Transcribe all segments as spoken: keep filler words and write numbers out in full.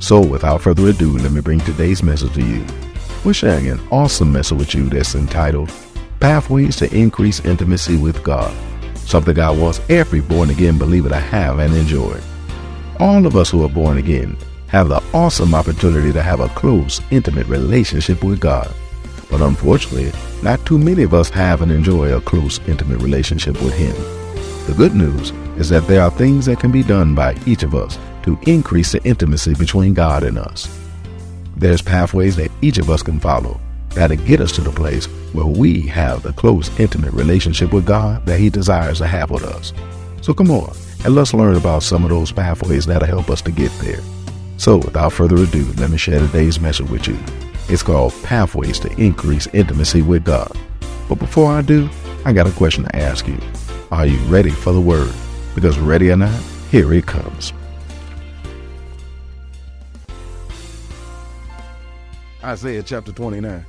So, without further ado, let me bring today's message to you. We're sharing an awesome message with you that's entitled, Pathways to Increase Intimacy with God, something God wants every born-again believer to have and enjoy. All of us who are born again have the awesome opportunity to have a close, intimate relationship with God. But unfortunately, not too many of us have and enjoy a close, intimate relationship with Him. The good news is that there are things that can be done by each of us to increase the intimacy between God and us. There's pathways that each of us can follow that'll get us to the place where we have the close, intimate relationship with God that He desires to have with us. So come on, and let's learn about some of those pathways that'll help us to get there. So without further ado, let me share today's message with you. It's called Pathways to Increase Intimacy with God. But before I do, I got a question to ask you. Are you ready for the Word? Because ready or not, here it comes. Isaiah chapter twenty-nine,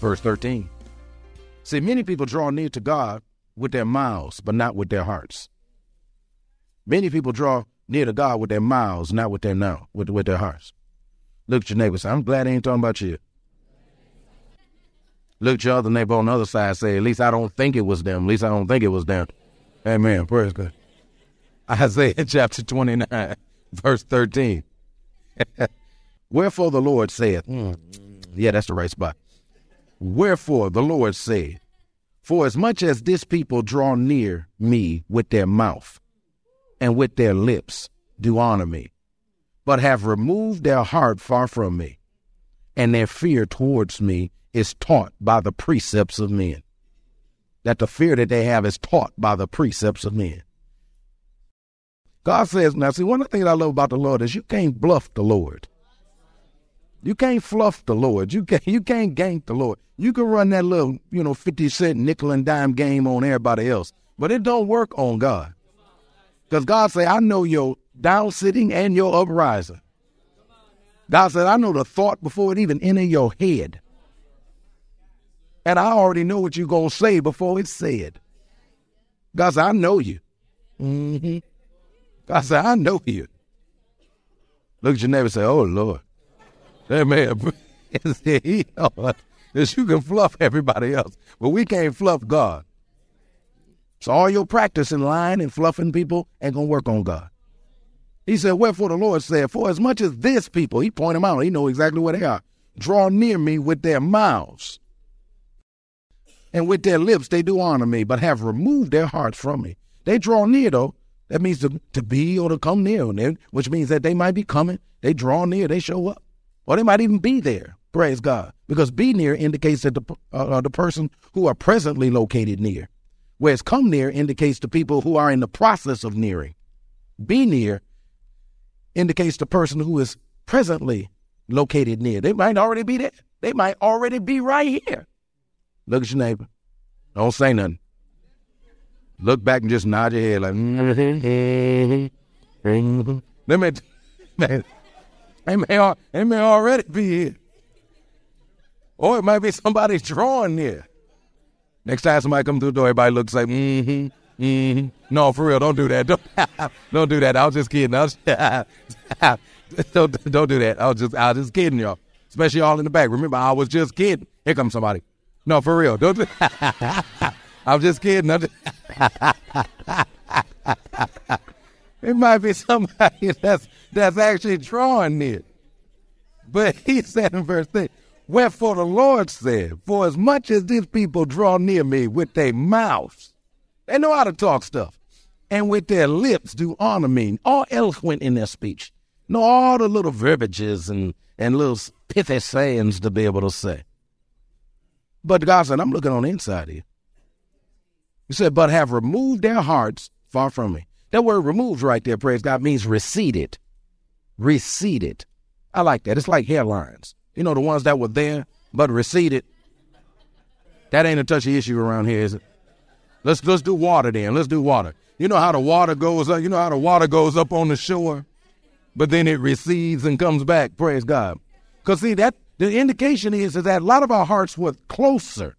verse thirteen. See, many people draw near to God with their mouths, but not with their hearts. Many people draw near to God with their mouths, not with their now, with, with their hearts. Look at your neighbor and say, I'm glad I ain't talking about you. Look at your other neighbor on the other side and say, at least I don't think it was them. At least I don't think it was them. Amen. Praise God. Isaiah chapter twenty-nine, verse thirteen. Wherefore the Lord saith, mm, yeah, that's the right spot. Wherefore the Lord said, for as much as this people draw near me with their mouth and with their lips do honor me, but have removed their heart far from me, and their fear towards me is taught by the precepts of men. That the fear that they have is taught by the precepts of men. God says, now see, one of the things I love about the Lord is you can't bluff the Lord. You can't fluff the Lord. You can't, you can't gank the Lord. You can run that little, you know, fifty cent nickel and dime game on everybody else, but it don't work on God. Because God said, I know your down sitting and your uprising. God said, I know the thought before it even enter your head. And I already know what you're going to say before it's said. God said, I know you. Mm-hmm. God said, I know you. Look at your neighbor and say, oh, Lord. Amen. You can fluff everybody else, but we can't fluff God. So all your practice in lying and fluffing people ain't going to work on God. He said, wherefore the Lord said, for as much as this people, he pointed them out, he knows exactly where they are, draw near me with their mouths and with their lips they do honor me, but have removed their hearts from me. They draw near, though. That means to, to be or to come near, which means that they might be coming. They draw near, they show up. Or they might even be there, praise God, because be near indicates that the, uh, the person who are presently located near, whereas come near indicates the people who are in the process of nearing. Be near indicates the person who is presently located near. They might already be there. They might already be right here. Look at your neighbor. Don't say nothing. Look back and just nod your head like, mm-hmm. Let me, man. It may, it may already be here. Or it might be somebody drawing there. Next time somebody comes through the door, everybody looks like, mm-hmm, mm-hmm. No, for real, don't do that. Don't, don't do that. I was just kidding. I was, don't, don't do that. I was just I was just kidding, y'all. Especially all in the back. Remember, I was just kidding. Here comes somebody. No, for real. Don't do I was just kidding. I'm just It might be somebody that's, that's actually drawing it. But he said in verse three, wherefore the Lord said, for as much as these people draw near me with their mouths, they know how to talk stuff, and with their lips do honor me, all eloquent in their speech, know all the little verbiages and, and little pithy sayings to be able to say. But God said, I'm looking on the inside here. He said, but have removed their hearts far from me. That word removed right there, praise God, means receded. Receded. I like that. It's like hairlines. You know, the ones that were there, but receded. That ain't a touchy issue around here, is it? Let's let's do water then. Let's do water. You know how the water goes up. You know how the water goes up on the shore, but then it recedes and comes back. Praise God. Because see, that the indication is, is that a lot of our hearts were closer,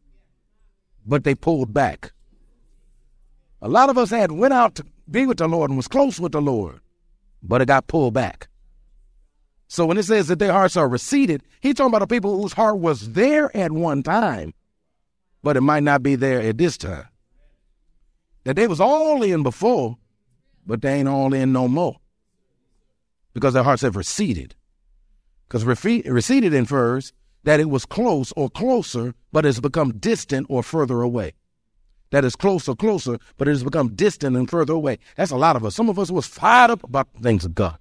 but they pulled back. A lot of us had went out to be with the Lord and was close with the Lord, but it got pulled back. So when it says that their hearts are receded, he's talking about the people whose heart was there at one time, but it might not be there at this time. That they was all in before, but they ain't all in no more because their hearts have receded. Because receded infers that it was close or closer, but it's become distant or further away. That is close or closer, but it has become distant and further away. That's a lot of us. Some of us was fired up about the things of God.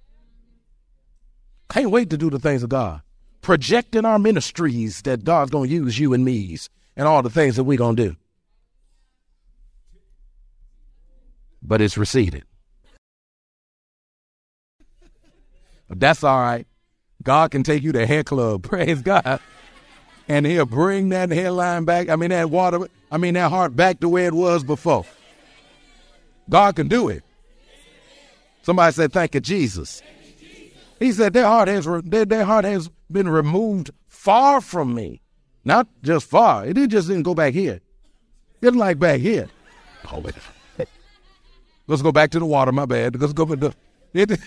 Can't wait to do the things of God. Projecting our ministries that God's going to use you and me's and all the things that we're going to do. But it's receded. That's all right. God can take you to hair club. Praise God. And he'll bring that hairline back. I mean, that water. I mean, that heart back to where it was before. God can do it. Somebody said, thank you, Jesus. He said, their heart has their, their heart has been removed far from me. Not just far. It just didn't go back here. It didn't like back here. Oh, wait. Let's go back to the water, my bad. Let's go the, it,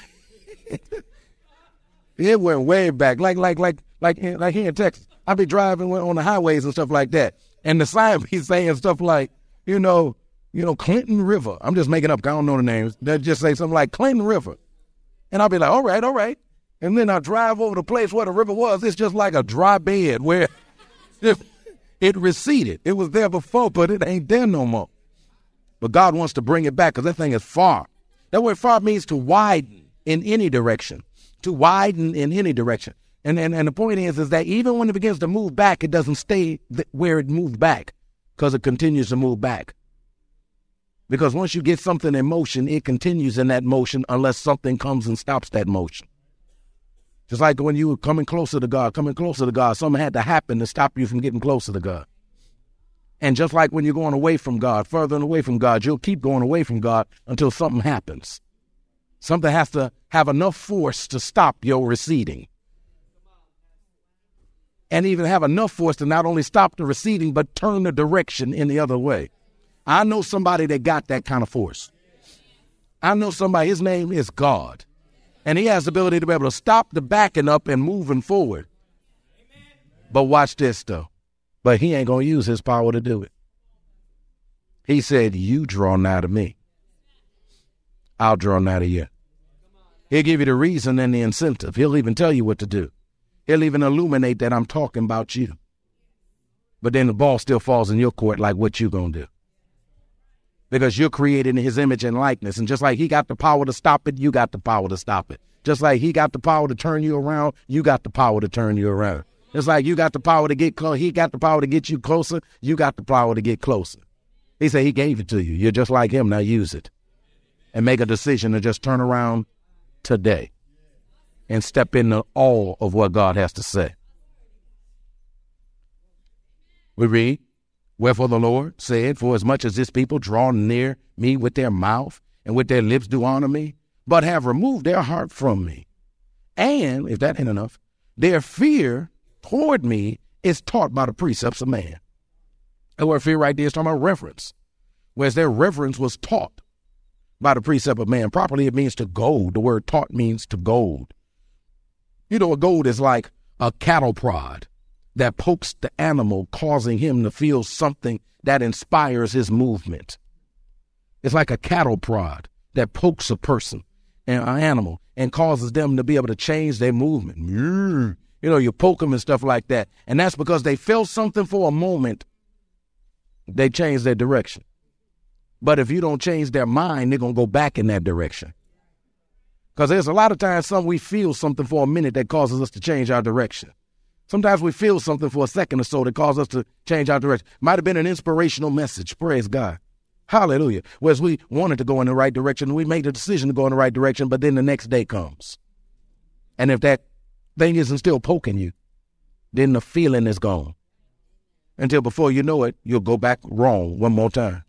it went way back, like like like like like here in Texas. I be driving on the highways and stuff like that. And the sign be saying stuff like, you know, you know, Clinton River. I'm just making up, I don't know the names. They just say something like Clinton River. And I'll be like, all right, all right. And then I drive over the place where the river was. It's just like a dry bed where it, it receded. It was there before, but it ain't there no more. But God wants to bring it back because that thing is far. That word far means to widen in any direction, to widen in any direction. And and, and the point is, is that even when it begins to move back, it doesn't stay th- where it moved back because it continues to move back. Because once you get something in motion, it continues in that motion unless something comes and stops that motion. Just like when you were coming closer to God, coming closer to God, something had to happen to stop you from getting closer to God. And just like when you're going away from God, further and away from God, you'll keep going away from God until something happens. Something has to have enough force to stop your receding. And even have enough force to not only stop the receding, but turn the direction in the other way. I know somebody that got that kind of force. I know somebody, his name is God. And he has the ability to be able to stop the backing up and moving forward. But watch this though. But he ain't going to use his power to do it. He said, you draw nigh to me. I'll draw nigh to you. He'll give you the reason and the incentive. He'll even tell you what to do. He'll even illuminate that I'm talking about you. But then the ball still falls in your court like what you going to do. Because you're created in his image and likeness. And just like he got the power to stop it, you got the power to stop it. Just like he got the power to turn you around, you got the power to turn you around. Just like you got the power to get close, he got the power to get you closer, you got the power to get closer. He said he gave it to you. You're just like him, now use it. And make a decision to just turn around today. And step into all of what God has to say. We read. Wherefore the Lord said, for as much as this people draw near me with their mouth and with their lips do honor me, but have removed their heart from me. And, if that ain't enough, their fear toward me is taught by the precepts of man. That word fear right there is talking about reverence. Whereas their reverence was taught by the precept of man. Properly it means to gold. The word taught means to gold. You know, a gold is like a cattle prod that pokes the animal, causing him to feel something that inspires his movement. It's like a cattle prod that pokes a person an animal and causes them to be able to change their movement. You know, you poke them and stuff like that. And that's because they felt something for a moment. They change their direction. But if you don't change their mind, they're going to go back in that direction. Because there's a lot of times some we feel something for a minute that causes us to change our direction. Sometimes we feel something for a second or so that causes us to change our direction. Might have been an inspirational message. Praise God. Hallelujah. Whereas we wanted to go in the right direction, we made the decision to go in the right direction, but then the next day comes. And if that thing isn't still poking you, then the feeling is gone. Until before you know it, you'll go back wrong one more time.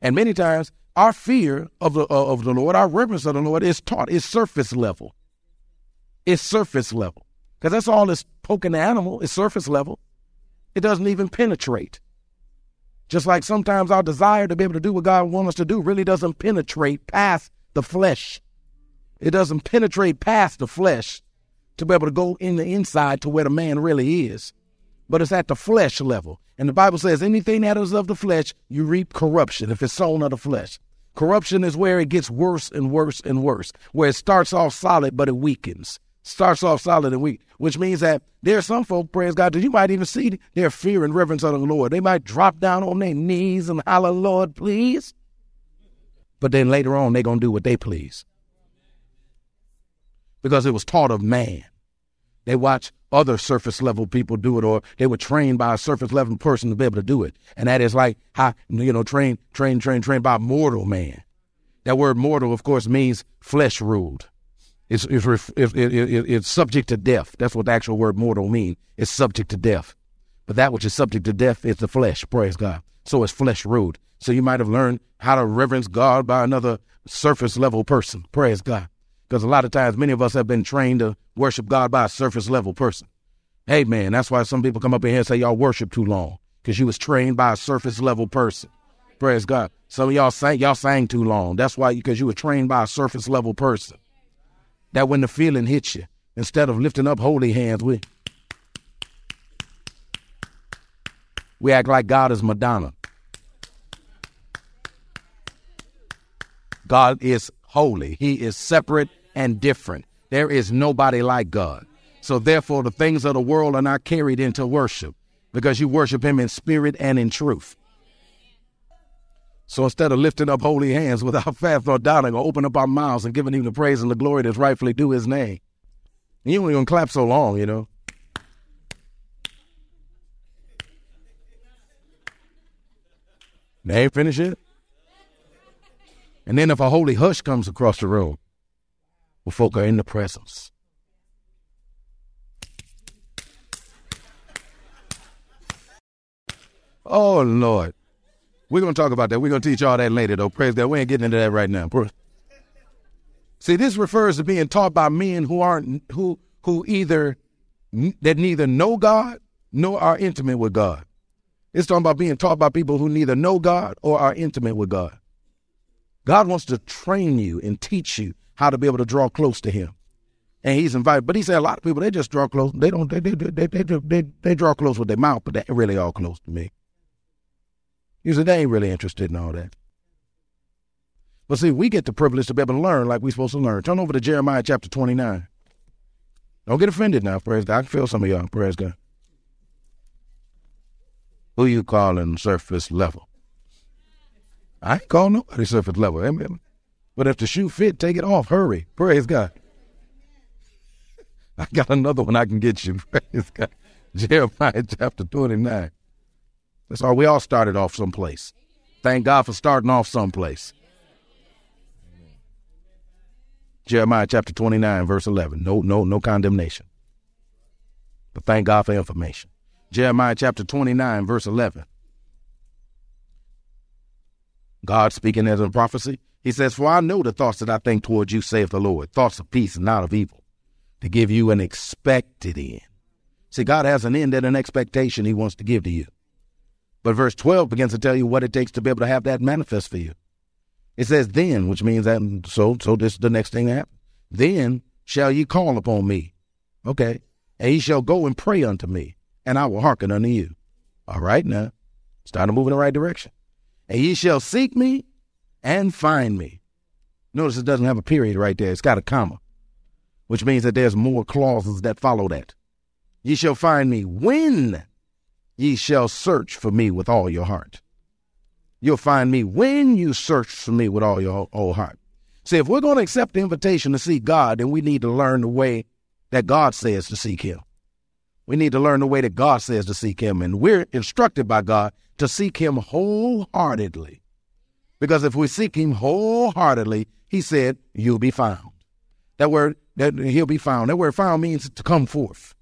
And many times our fear of the, uh, of the Lord, our reverence of the Lord is taught. It's surface level. It's surface level. Because that's all this poking the animal is surface level. It doesn't even penetrate. Just like sometimes our desire to be able to do what God wants us to do really doesn't penetrate past the flesh. It doesn't penetrate past the flesh to be able to go in the inside to where the man really is. But it's at the flesh level. And the Bible says anything that is of the flesh, you reap corruption if it's sown of the flesh. Corruption is where it gets worse and worse and worse, where it starts off solid, but it weakens. Starts off solid and weak, which means that there are some folk, praise God, that you might even see their fear and reverence of the Lord. They might drop down on their knees and holler, Lord, please. But then later on, they're going to do what they please. Because it was taught of man. They watch other surface level people do it, or they were trained by a surface level person to be able to do it. And that is like how, you know, trained, trained, trained, trained by mortal man. That word mortal, of course, means flesh ruled. It's, it's, it's, it's subject to death. That's what the actual word mortal means. It's subject to death. But that which is subject to death is the flesh, praise God. So it's flesh ruled. So you might have learned how to reverence God by another surface level person, praise God. Because a lot of times many of us have been trained to worship God by a surface level person. Hey, man, that's why some people come up in here and say y'all worship too long, because you was trained by a surface level person. Praise God. Some of y'all sang, y'all sang too long. That's why, because you were trained by a surface level person. That when the feeling hits you, instead of lifting up holy hands, we, we act like God is Madonna. God is holy. He is separate and different. There is nobody like God. So therefore, the things of the world are not carried into worship, because you worship him in spirit and in truth. So instead of lifting up holy hands without fast or doubting, or open up our mouths and giving him the praise and the glory that's rightfully due his name. And you ain't gonna clap so long, you know. They ain't finished it. And then if a holy hush comes across the room, well, folk are in the presence. Oh, Lord. We're going to talk about that. We're going to teach all that later, though. Praise God. We ain't getting into that right now. See, this refers to being taught by men who aren't, who, who either, that neither know God nor are intimate with God. It's talking about being taught by people who neither know God or are intimate with God. God wants to train you and teach you how to be able to draw close to him. And he's invited. But he said a lot of people, they just draw close. They don't, they, they, they, they, they, they draw close with their mouth, but they ain't really all close to me. You said they ain't really interested in all that. But see, we get the privilege to be able to learn like we're supposed to learn. Turn over to Jeremiah chapter twenty-nine. Don't get offended now, praise God. I can feel some of y'all, praise God. Who you calling surface level? I ain't calling nobody surface level. Amen. But if the shoe fit, take it off. Hurry, praise God. I got another one I can get you, praise God. Jeremiah chapter twenty-nine. That's all. We all started off someplace. Thank God for starting off someplace. Jeremiah chapter twenty-nine, verse eleven. No, no, no condemnation. But thank God for information. Jeremiah chapter twenty-nine, verse eleven. God speaking as a prophecy. He says, for I know the thoughts that I think toward you, saith the Lord, thoughts of peace and not of evil, to give you an expected end. See, God has an end and an expectation he wants to give to you. But verse twelve begins to tell you what it takes to be able to have that manifest for you. It says then, which means that, so, so this is the next thing that happens. Then shall ye call upon me. Okay. And ye shall go and pray unto me, and I will hearken unto you. All right now. Starting to move in the right direction. And ye shall seek me and find me. Notice it doesn't have a period right there. It's got a comma, which means that there's more clauses that follow that. Ye shall find me when ye shall search for me with all your heart. You'll find me when you search for me with all your whole heart. See, if we're going to accept the invitation to seek God, then we need to learn the way that God says to seek him. We need to learn the way that God says to seek him. And we're instructed by God to seek him wholeheartedly. Because if we seek him wholeheartedly, he said, you'll be found. That word, that he'll be found. That word found means to come forth,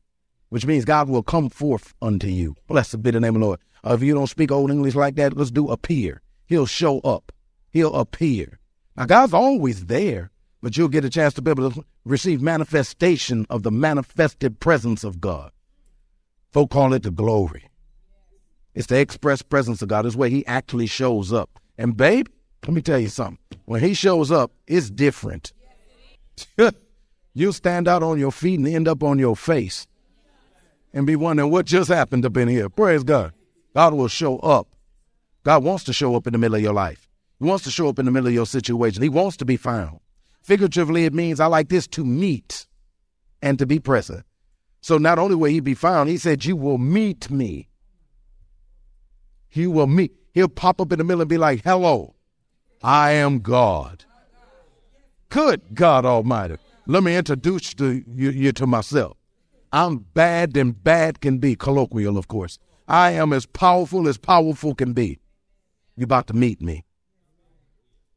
which means God will come forth unto you. Blessed be the name of the Lord. Uh, if you don't speak old English like that, let's do appear. He'll show up. He'll appear. Now, God's always there, but you'll get a chance to be able to receive manifestation of the manifested presence of God. Folk call it the glory. It's the express presence of God. It's where he actually shows up. And babe, let me tell you something. When he shows up, it's different. You'll stand out on your feet and end up on your face and be wondering what just happened up in here. Praise God. God will show up. God wants to show up in the middle of your life. He wants to show up in the middle of your situation. He wants to be found. Figuratively, it means I like this to meet and to be present. So not only will he be found, he said, you will meet me. You will meet. He'll pop up in the middle and be like, hello, I am God. Good God Almighty. Let me introduce to you, you to myself. I'm bad than bad can be. Colloquial, of course. I am as powerful as powerful can be. You're about to meet me.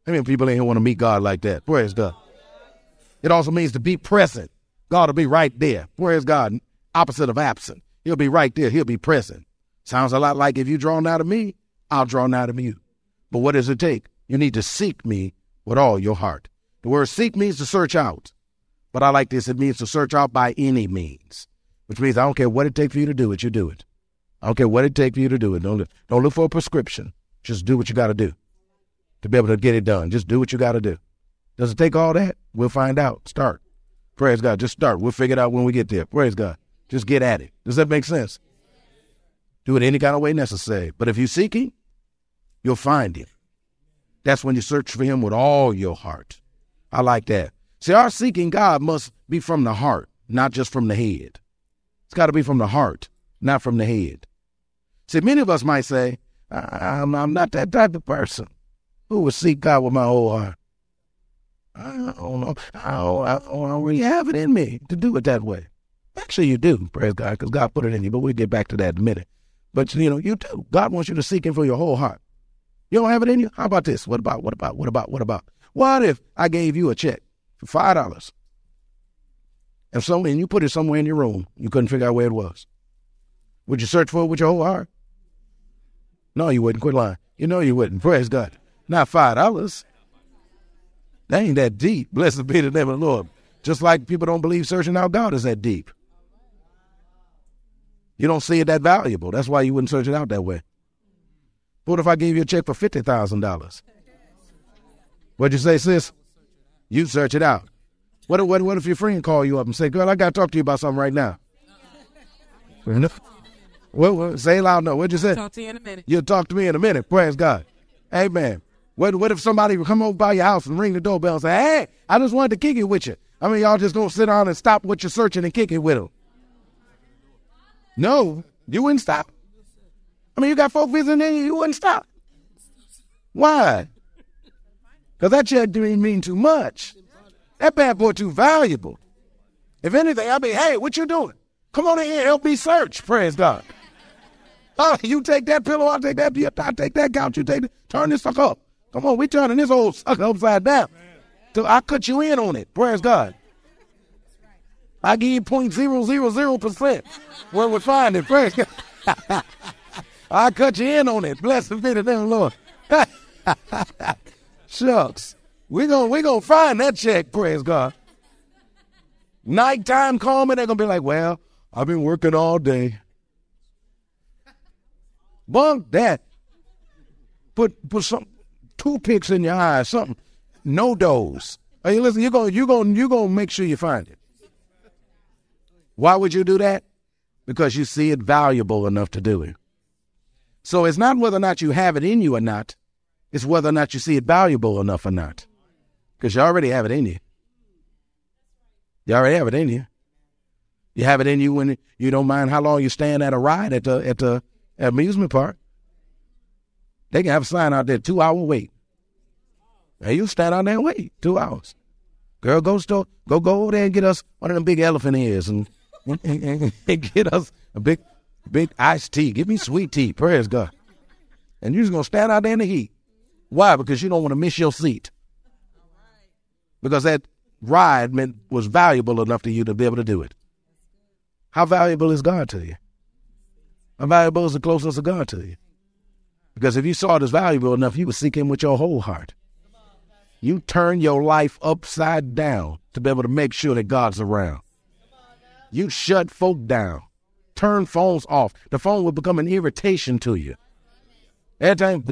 How many people in here want to meet God like that? Praise God. It also means to be present. God will be right there. Praise God. Opposite of absent. He'll be right there. He'll be present. Sounds a lot like if you draw nigh to me, I'll draw nigh to you. But what does it take? You need to seek me with all your heart. The word seek means to search out. But I like this. It means to search out by any means, which means I don't care what it takes for you to do it. You do it. I don't care what it takes for you to do it. Don't look, don't look for a prescription. Just do what you got to do to be able to get it done. Just do what you got to do. Does it take all that? We'll find out. Start. Praise God. Just start. We'll figure it out when we get there. Praise God. Just get at it. Does that make sense? Do it any kind of way necessary. But if you seek him, you'll find him. That's when you search for him with all your heart. I like that. See, our seeking God must be from the heart, not just from the head. It's got to be from the heart, not from the head. See, many of us might say, I'm, I'm not that type of person who would seek God with my whole heart. I don't know. I don't, I don't really have it in me to do it that way. Actually, you do, praise God, because God put it in you, but we'll get back to that in a minute. But, you know, you do. God wants you to seek him for your whole heart. You don't have it in you? How about this? What about, what about, what about, what about? What if I gave you a check for five dollars? And so, and you put it somewhere in your room. You couldn't figure out where it was. Would you search for it with your whole heart? No, you wouldn't. Quit lying. You know you wouldn't. Praise God. Not five dollars. That ain't that deep. Blessed be the name of the Lord. Just like people don't believe searching out God is that deep. You don't see it that valuable. That's why you wouldn't search it out that way. What if I gave you a check for fifty thousand dollars? What'd you say, sis? You search it out. What, what, what if your friend call you up and say, girl, I got to talk to you about something right now? Well, well, say loud, no. What'd you say? Talk to you in a minute. You'll talk to me in a minute. Praise God. Amen. What, what if somebody would come over by your house and ring the doorbell and say, hey, I just wanted to kick it with you. I mean, y'all just going to sit down and stop what you're searching and kick it with them. No, you wouldn't stop. I mean, you got folk visiting in you, you wouldn't stop. Why? Because that check didn't mean too much. That bad boy too valuable. If anything, I'd be, hey, what you doing? Come on in here, help me search, praise God. Oh, you take that pillow, I'll take that, I'll take that couch, you take it, turn this sucker up. Come on, we turning this old sucker upside down. So I cut you in on it, praise God. I give you zero point zero zero zero percent where we find it, praise God. I cut you in on it. Blessed be the name of the Lord. Shucks. We're going we gonna find that check, praise God. Nighttime calming, they're going to be like, well, I've been working all day. Bunk that. Put put some toothpicks in your eyes, something. No doze. Are you listening? You're going you're going you're going to make sure you find it. Why would you do that? Because you see it valuable enough to do it. So it's not whether or not you have it in you or not. It's whether or not you see it valuable enough or not. Because you already have it in you. You already have it in you. You have it in you when you don't mind how long you stand at a ride at the at the amusement park. They can have a sign out there, two hour wait. And you stand out there and wait two hours. Girl, go store, go go over there and get us one of them big elephant ears and, and, and, and get us a big big iced tea. Give me sweet tea, praise God. And you're just gonna stand out there in the heat. Why? Because you don't want to miss your seat. Because that ride meant was valuable enough to you to be able to do it. How valuable is God to you? How valuable is the closeness of God to you? Because if you saw it as valuable enough, you would seek him with your whole heart. You turn your life upside down to be able to make sure that God's around. You shut folk down. Turn phones off. The phone will become an irritation to you. Every time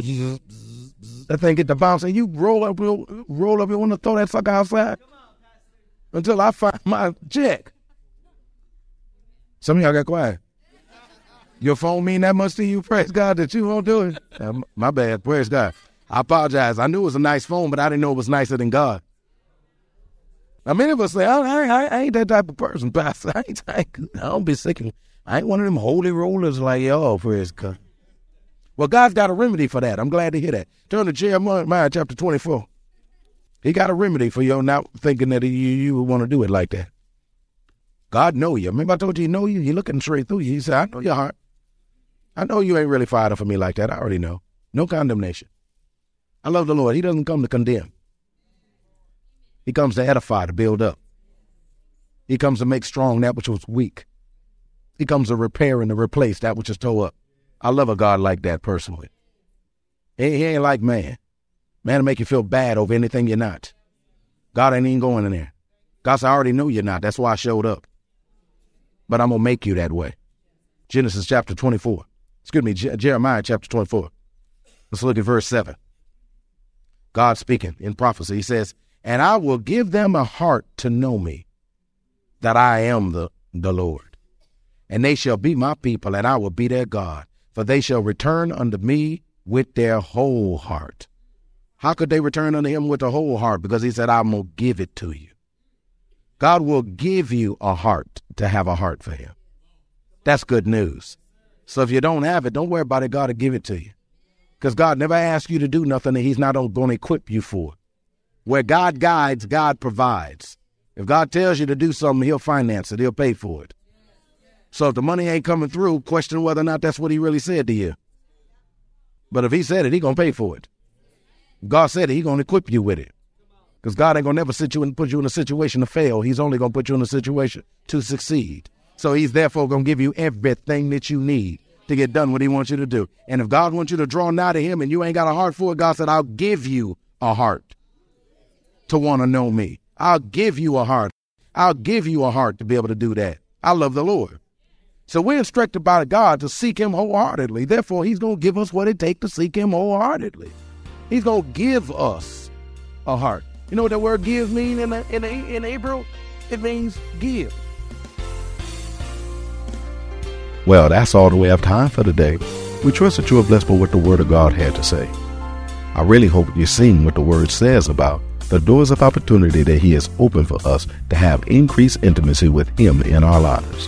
that thing get the bounce and you roll up, roll, roll up, you want to throw that sucker outside until I find my check. Some of y'all got quiet. Your phone mean that much to you? Praise God that you won't do it. Uh, my bad. Praise God. I apologize. I knew it was a nice phone, but I didn't know it was nicer than God. Now, many of us say, I, I, I ain't that type of person, Pastor. I, ain't, I, ain't, I don't be sick. I ain't one of them holy rollers like y'all, praise God. Well, God's got a remedy for that. I'm glad to hear that. Turn to Jeremiah chapter twenty-four. He got a remedy for you not thinking that you, you would want to do it like that. God know you. Remember I told you he know you? He looking straight through you. He said, I know your heart. I know you ain't really fired up for me like that. I already know. No condemnation. I love the Lord. He doesn't come to condemn. He comes to edify, to build up. He comes to make strong that which was weak. He comes to repair and to replace that which is tore up. I love a God like that personally. He, he ain't like man. Man will make you feel bad over anything you're not. God ain't even going in there. God said, I already know you're not. That's why I showed up. But I'm going to make you that way. Genesis chapter twenty-four. Excuse me, Je- Jeremiah chapter twenty-four. Let's look at verse seven. God speaking in prophecy. He says, and I will give them a heart to know me, that I am the, the Lord. And they shall be my people, and I will be their God. For they shall return unto me with their whole heart. How could they return unto him with the whole heart? Because he said, I'm going to give it to you. God will give you a heart to have a heart for him. That's good news. So if you don't have it, don't worry about it. God will give it to you. Because God never asks you to do nothing that he's not going to equip you for. Where God guides, God provides. If God tells you to do something, he'll finance it. He'll pay for it. So if the money ain't coming through, question whether or not that's what he really said to you. But if he said it, he going to pay for it. God said it, he going to equip you with it. Because God ain't going to never sit you and put you in a situation to fail. He's only going to put you in a situation to succeed. So he's therefore going to give you everything that you need to get done what he wants you to do. And if God wants you to draw nigh to him and you ain't got a heart for it, God said, I'll give you a heart to want to know me. I'll give you a heart. I'll give you a heart to be able to do that. I love the Lord. So we're instructed by God to seek him wholeheartedly. Therefore, he's going to give us what it takes to seek him wholeheartedly. He's going to give us a heart. You know what the word give means in, in, in Hebrew? It means give. Well, that's all that we have time for today. We trust that you are blessed by what the Word of God had to say. I really hope you've seen what the Word says about the doors of opportunity that he has opened for us to have increased intimacy with him in our lives.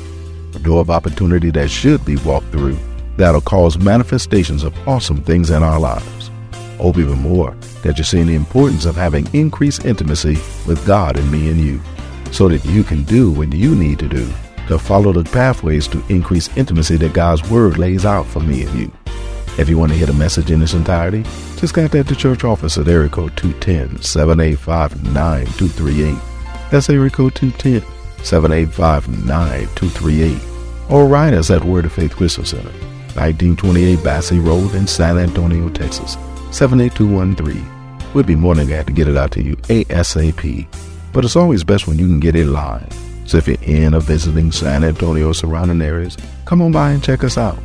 A door of opportunity that should be walked through that'll cause manifestations of awesome things in our lives. Hope even more that you're seeing the importance of having increased intimacy with God and me and you so that you can do what you need to do to follow the pathways to increase intimacy that God's Word lays out for me and you. If you want to hear the message in its entirety, just contact the church office at area code two one zero, seven eight five, nine two three eight. That's area code two one zero, seven eight five, nine two three eight. Or write us at Word of Faith Christian Center, nineteen twenty-eight Bassey Road in San Antonio, Texas, seven eight two one three. We'd be more than glad to get it out to you ASAP. But it's always best when you can get it live. So if you're in or visiting San Antonio or surrounding areas, come on by and check us out.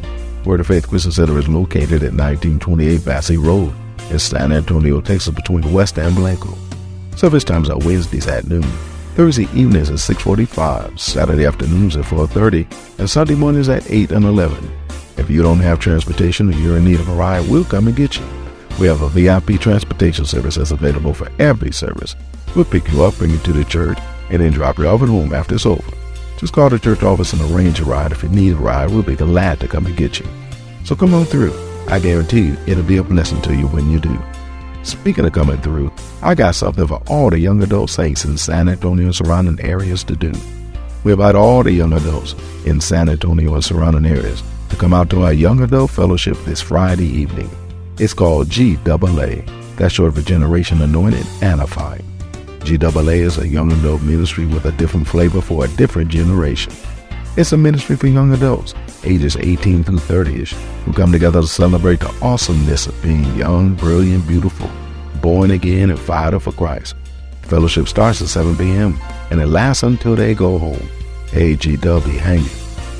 Word of Faith Christian Center is located at nineteen twenty-eight Bassey Road in San Antonio, Texas, between West and Blanco. Service times are Wednesdays at noon, Thursday evenings at six forty-five, Saturday afternoons at four thirty, and Sunday mornings at eight and eleven. If you don't have transportation or you're in need of a ride, we'll come and get you. We have a V I P transportation service that's available for every service. We'll pick you up, bring you to the church, and then drop you off at home after it's over. Just call the church office and arrange a ride. If you need a ride, we'll be glad to come and get you. So come on through. I guarantee you, it'll be a blessing to you when you do. Speaking of coming through, I got something for all the young adult saints in San Antonio and surrounding areas to do. We invite all the young adults in San Antonio and surrounding areas to come out to our Young Adult Fellowship this Friday evening. It's called G A A. That's short for Generation Anointed and Applied. G A A is a young adult ministry with a different flavor for a different generation. It's a ministry for young adults, ages eighteen through thirty-ish, who come together to celebrate the awesomeness of being young, brilliant, beautiful, born again, and fired up for Christ. Fellowship starts at seven p.m., and it lasts until they go home. A G W hanging.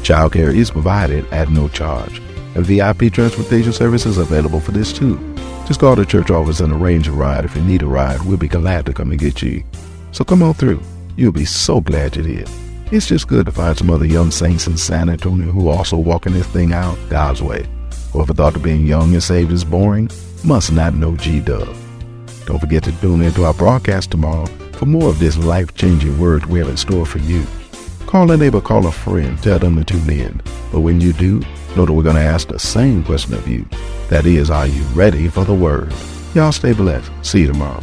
Childcare is provided at no charge. A V I P transportation service is available for this, too. Just call the church office and arrange a ride. If you need a ride, we'll be glad to come and get you. So come on through. You'll be so glad you did. It's just good to find some other young saints in San Antonio who are also walking this thing out God's way. Whoever thought that being young and saved is boring must not know G-Dub. Don't forget to tune into our broadcast tomorrow for more of this life-changing word we have in store for you. Call a neighbor, call a friend, tell them to tune in. But when you do, know that we're going to ask the same question of you. That is, are you ready for the word? Y'all stay blessed. See you tomorrow.